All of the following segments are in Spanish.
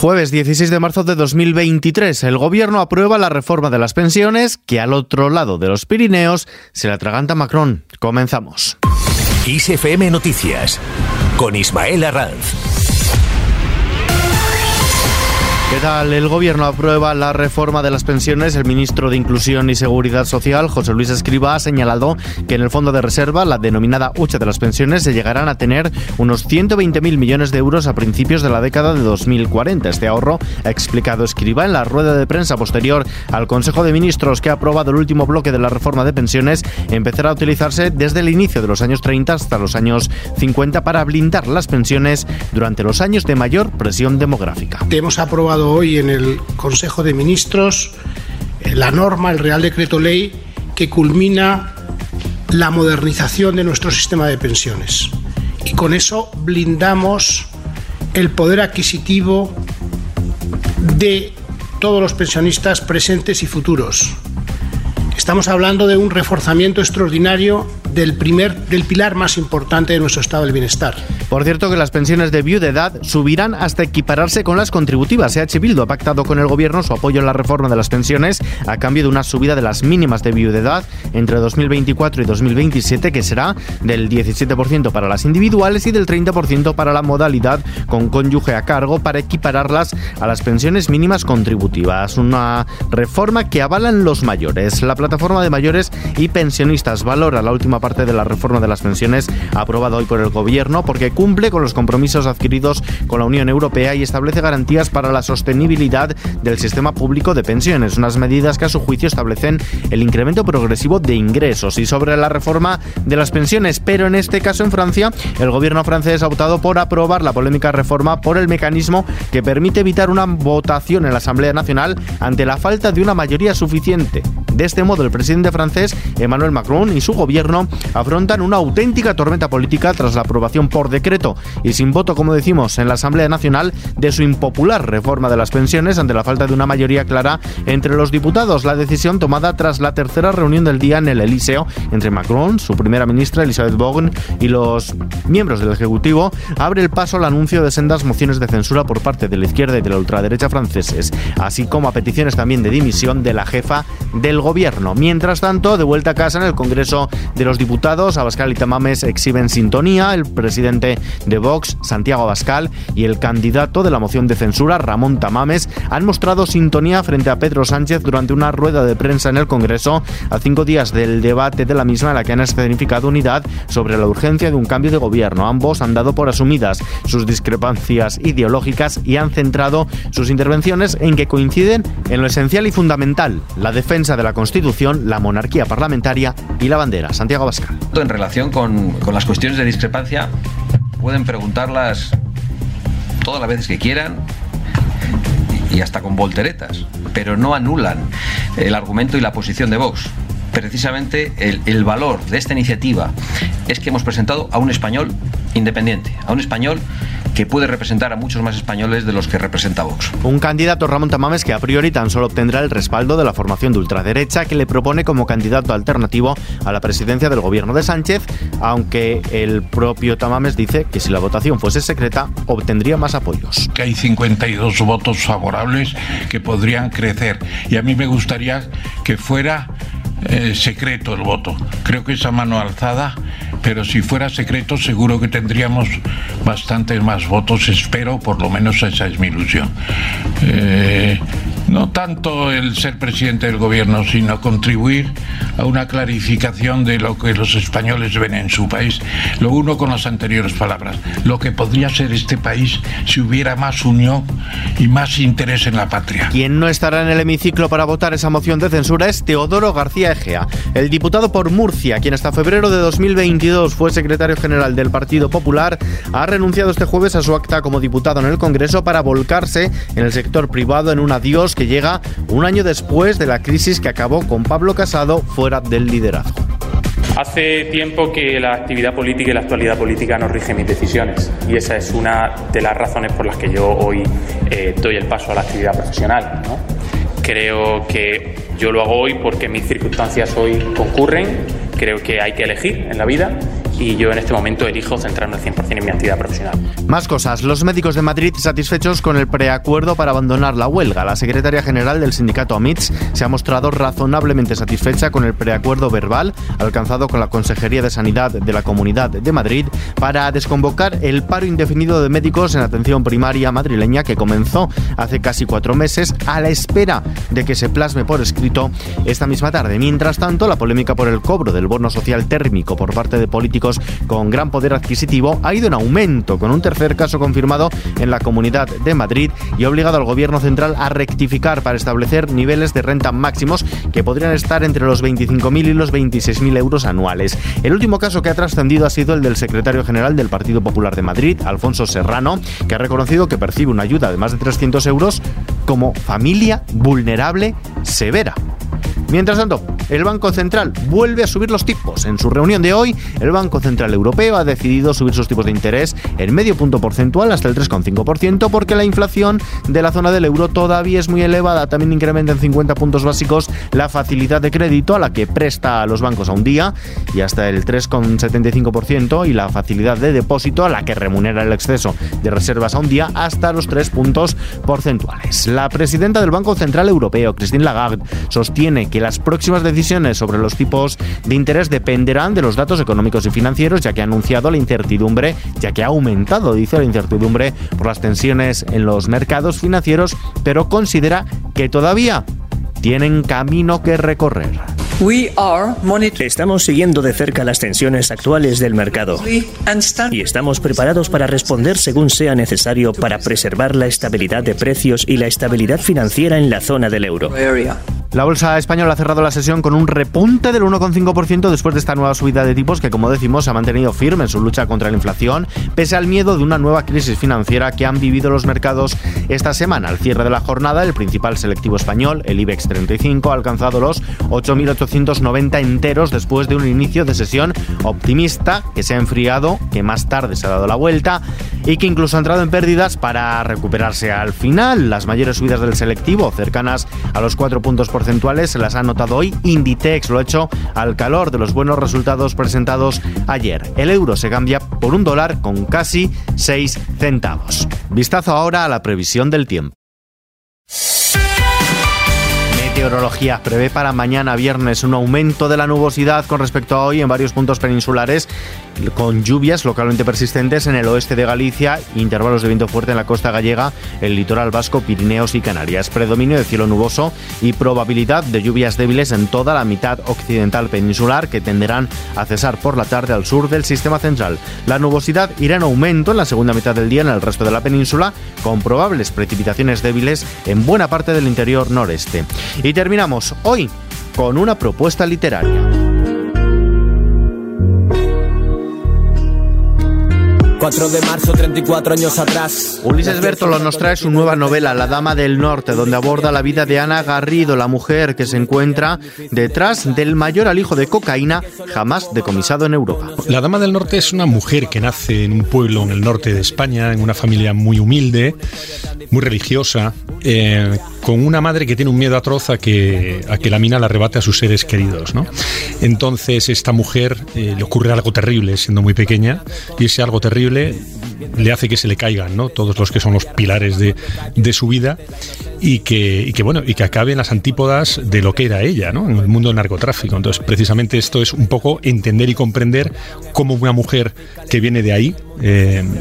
Jueves 16 de marzo de 2023, el gobierno aprueba la reforma de las pensiones que al otro lado de los Pirineos se le atraganta Macron. Comenzamos. Kiss FM Noticias con Ismael Arranz. ¿Qué tal? El gobierno aprueba la reforma de las pensiones. El ministro de Inclusión y Seguridad Social, José Luis Escriba, ha señalado que en el fondo de reserva, la denominada hucha de las pensiones, se llegarán a tener unos 120.000 millones de euros a principios de la década de 2040. Este ahorro, ha explicado Escriba en la rueda de prensa posterior al Consejo de Ministros que ha aprobado el último bloque de la reforma de pensiones, empezará a utilizarse desde el inicio de los años 30 hasta los años 50 para blindar las pensiones durante los años de mayor presión demográfica. Hemos aprobado hoy en el Consejo de Ministros la norma, el Real Decreto Ley, que culmina la modernización de nuestro sistema de pensiones. Y con eso blindamos el poder adquisitivo de todos los pensionistas presentes y futuros. Estamos hablando de un reforzamiento extraordinario del pilar más importante de nuestro estado del bienestar. Por cierto, que las pensiones de viudedad subirán hasta equipararse con las contributivas. EH Bildu ha pactado con el gobierno su apoyo en la reforma de las pensiones a cambio de una subida de las mínimas de viudedad entre 2024 y 2027, que será del 17% para las individuales y del 30% para la modalidad con cónyuge a cargo, para equipararlas a las pensiones mínimas contributivas. Una reforma que avalan los mayores. La plataforma de mayores y pensionistas valora la última parte de la reforma de las pensiones aprobada hoy por el gobierno porque cumple con los compromisos adquiridos con la Unión Europea y establece garantías para la sostenibilidad del sistema público de pensiones, unas medidas que a su juicio establecen el incremento progresivo de ingresos. Y sobre la reforma de las pensiones, pero en este caso en Francia, el gobierno francés ha optado por aprobar la polémica reforma por el mecanismo que permite evitar una votación en la Asamblea Nacional ante la falta de una mayoría suficiente. De este modo, el presidente francés, Emmanuel Macron, y su gobierno afrontan una auténtica tormenta política tras la aprobación por decreto y sin voto, como decimos, en la Asamblea Nacional de su impopular reforma de las pensiones ante la falta de una mayoría clara entre los diputados. La decisión tomada tras la tercera reunión del día en el Elíseo entre Macron, su primera ministra Elisabeth Borne y los miembros del Ejecutivo abre el paso al anuncio de sendas mociones de censura por parte de la izquierda y de la ultraderecha franceses, así como a peticiones también de dimisión de la jefa del gobierno. Mientras tanto, de vuelta a casa en el Congreso de los Diputados, Abascal y Tamames exhiben sintonía. El presidente de Vox, Santiago Abascal, y el candidato de la moción de censura, Ramón Tamames, han mostrado sintonía frente a Pedro Sánchez durante una rueda de prensa en el Congreso a 5 días del debate de la misma, en la que han escenificado unidad sobre la urgencia de un cambio de gobierno. Ambos han dado por asumidas sus discrepancias ideológicas y han centrado sus intervenciones en que coinciden en lo esencial y fundamental: la defensa de la Constitución, la monarquía parlamentaria y la bandera. Santiago Abascal. En relación con las cuestiones de discrepancia, pueden preguntarlas todas las veces que quieran y hasta con volteretas, pero no anulan el argumento y la posición de Vox. Precisamente el valor de esta iniciativa es que hemos presentado a un español independiente, a un español que puede representar a muchos más españoles de los que representa Vox. Un candidato, Ramón Tamames, que a priori tan solo obtendrá el respaldo de la formación de ultraderecha que le propone como candidato alternativo a la presidencia del gobierno de Sánchez, aunque el propio Tamames dice que si la votación fuese secreta obtendría más apoyos. Hay 52 votos favorables que podrían crecer y a mí me gustaría que fuera secreto el voto. Creo que esa mano alzada, pero si fuera secreto seguro que tendríamos bastantes más votos, espero, por lo menos esa es mi ilusión. No tanto el ser presidente del gobierno, sino contribuir a una clarificación de lo que los españoles ven en su país. Lo uno con las anteriores palabras, lo que podría ser este país si hubiera más unión y más interés en la patria. Quien no estará en el hemiciclo para votar esa moción de censura es Teodoro García Egea, el diputado por Murcia, quien hasta febrero de 2022 fue secretario general del Partido Popular, ha renunciado este jueves a su acta como diputado en el Congreso para volcarse en el sector privado, en un adiós que llega un año después de la crisis que acabó con Pablo Casado fuera del liderazgo. Hace tiempo que la actividad política y la actualidad política no rigen mis decisiones y esa es una de las razones por las que yo hoy doy el paso a la actividad profesional, ¿no? Creo que yo lo hago hoy porque mis circunstancias hoy concurren, creo que hay que elegir en la vida y yo en este momento elijo centrarme al 100% en mi actividad profesional. Más cosas. Los médicos de Madrid satisfechos con el preacuerdo para abandonar la huelga. La secretaria general del sindicato AMYTS se ha mostrado razonablemente satisfecha con el preacuerdo verbal alcanzado con la Consejería de Sanidad de la Comunidad de Madrid para desconvocar el paro indefinido de médicos en atención primaria madrileña que comenzó hace casi 4 meses a la espera de que se plasme por escrito esta misma tarde. Mientras tanto, la polémica por el cobro del bono social térmico por parte de políticos con gran poder adquisitivo ha ido en aumento, con un tercer caso confirmado en la Comunidad de Madrid y ha obligado al Gobierno central a rectificar para establecer niveles de renta máximos que podrían estar entre los 25.000 y los 26.000 euros anuales. El último caso que ha trascendido ha sido el del secretario general del Partido Popular de Madrid, Alfonso Serrano, que ha reconocido que percibe una ayuda de más de 300 euros como familia vulnerable severa. Mientras tanto, el Banco Central vuelve a subir los tipos. En su reunión de hoy, el Banco Central Europeo ha decidido subir sus tipos de interés en medio punto porcentual hasta el 3,5% porque la inflación de la zona del euro todavía es muy elevada. También incrementa en 50 puntos básicos la facilidad de crédito a la que presta a los bancos a un día y hasta el 3,75% y la facilidad de depósito a la que remunera el exceso de reservas a un día hasta los 3 puntos porcentuales. La presidenta del Banco Central Europeo, Christine Lagarde, sostiene que las próximas decisiones sobre los tipos de interés dependerán de los datos económicos y financieros, ya que ha aumentado la incertidumbre por las tensiones en los mercados financieros, pero considera que todavía tienen camino que recorrer. Estamos siguiendo de cerca las tensiones actuales del mercado y estamos preparados para responder según sea necesario para preservar la estabilidad de precios y la estabilidad financiera en la zona del euro. La bolsa española ha cerrado la sesión con un repunte del 1,5% después de esta nueva subida de tipos que, como decimos, ha mantenido firme en su lucha contra la inflación, pese al miedo de una nueva crisis financiera que han vivido los mercados esta semana. Al cierre de la jornada, el principal selectivo español, el IBEX 35, ha alcanzado los 8.890 enteros después de un inicio de sesión optimista que se ha enfriado, que más tarde se ha dado la vuelta y que incluso ha entrado en pérdidas para recuperarse al final. Las mayores subidas del selectivo, cercanas a los 4 puntos porcentuales, se las ha notado hoy Inditex, lo ha hecho al calor de los buenos resultados presentados ayer. El euro se cambia por $1 con casi 6 centavos. Vistazo ahora a la previsión del tiempo. Meteorología prevé para mañana viernes un aumento de la nubosidad con respecto a hoy en varios puntos peninsulares, con lluvias localmente persistentes en el oeste de Galicia, intervalos de viento fuerte en la costa gallega, el litoral vasco, Pirineos y Canarias. Predominio de cielo nuboso y probabilidad de lluvias débiles en toda la mitad occidental peninsular, que tenderán a cesar por la tarde al sur del sistema central. La nubosidad irá en aumento en la segunda mitad del día en el resto de la península, con probables precipitaciones débiles en buena parte del interior noreste. Y terminamos hoy con una propuesta literaria. De marzo, 34 años atrás. Ulises Bértolo nos trae su nueva novela, La Dama del Norte, donde aborda la vida de Ana Garrido, la mujer que se encuentra detrás del mayor alijo de cocaína jamás decomisado en Europa. La Dama del Norte es una mujer que nace en un pueblo en el norte de España, en una familia muy humilde, muy religiosa, con una madre que tiene un miedo atroz a que la mina la arrebate a sus seres queridos, ¿no? Entonces esta mujer le ocurre algo terrible siendo muy pequeña, y ese algo terrible le hace que se le caigan, ¿no?, todos los que son los pilares de su vida y que acabe en las antípodas de lo que era ella, ¿no?, en el mundo del narcotráfico. Entonces, precisamente esto es un poco entender y comprender cómo una mujer que viene de ahí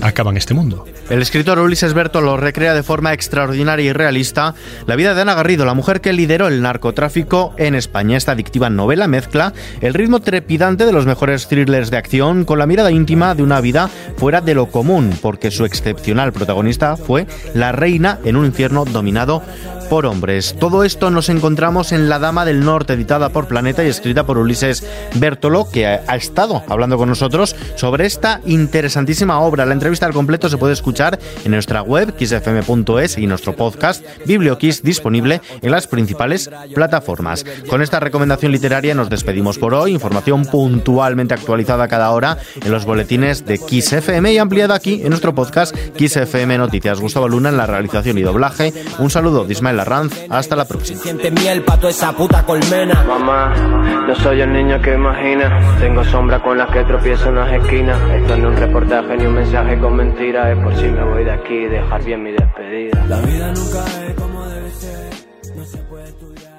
acaba en este mundo. El escritor Ulises Bértolo recrea de forma extraordinaria y realista la vida de Ana Garrido, la mujer que lideró el narcotráfico en España. Esta adictiva novela mezcla el ritmo trepidante de los mejores thrillers de acción con la mirada íntima de una vida fuera de lo común, porque su excepcional protagonista fue la reina en un infierno dominado por hombres. Todo esto nos encontramos en La Dama del Norte, editada por Planeta y escrita por Ulises Bértolo, que ha estado hablando con nosotros sobre esta interesantísima obra. La entrevista al completo se puede escuchar en nuestra web kissfm.es y nuestro podcast Bibliokiss, disponible en las principales plataformas. Con esta recomendación literaria nos despedimos por hoy. Información puntualmente actualizada cada hora en los boletines de Kiss FM y ampliada aquí en nuestro podcast Kiss FM Noticias. Gustavo Luna en la realización y doblaje. Un saludo de Ismael Ismael Arranz. Hasta la próxima. Mamá, no soy el niño que imagina. Tengo sombra con las que tropiezo en las esquinas. Esto no es un reportaje ni un mensaje con mentiras. Es por si me voy de aquí y dejar bien mi despedida. La vida nunca es como debe ser. No se puede estudiar.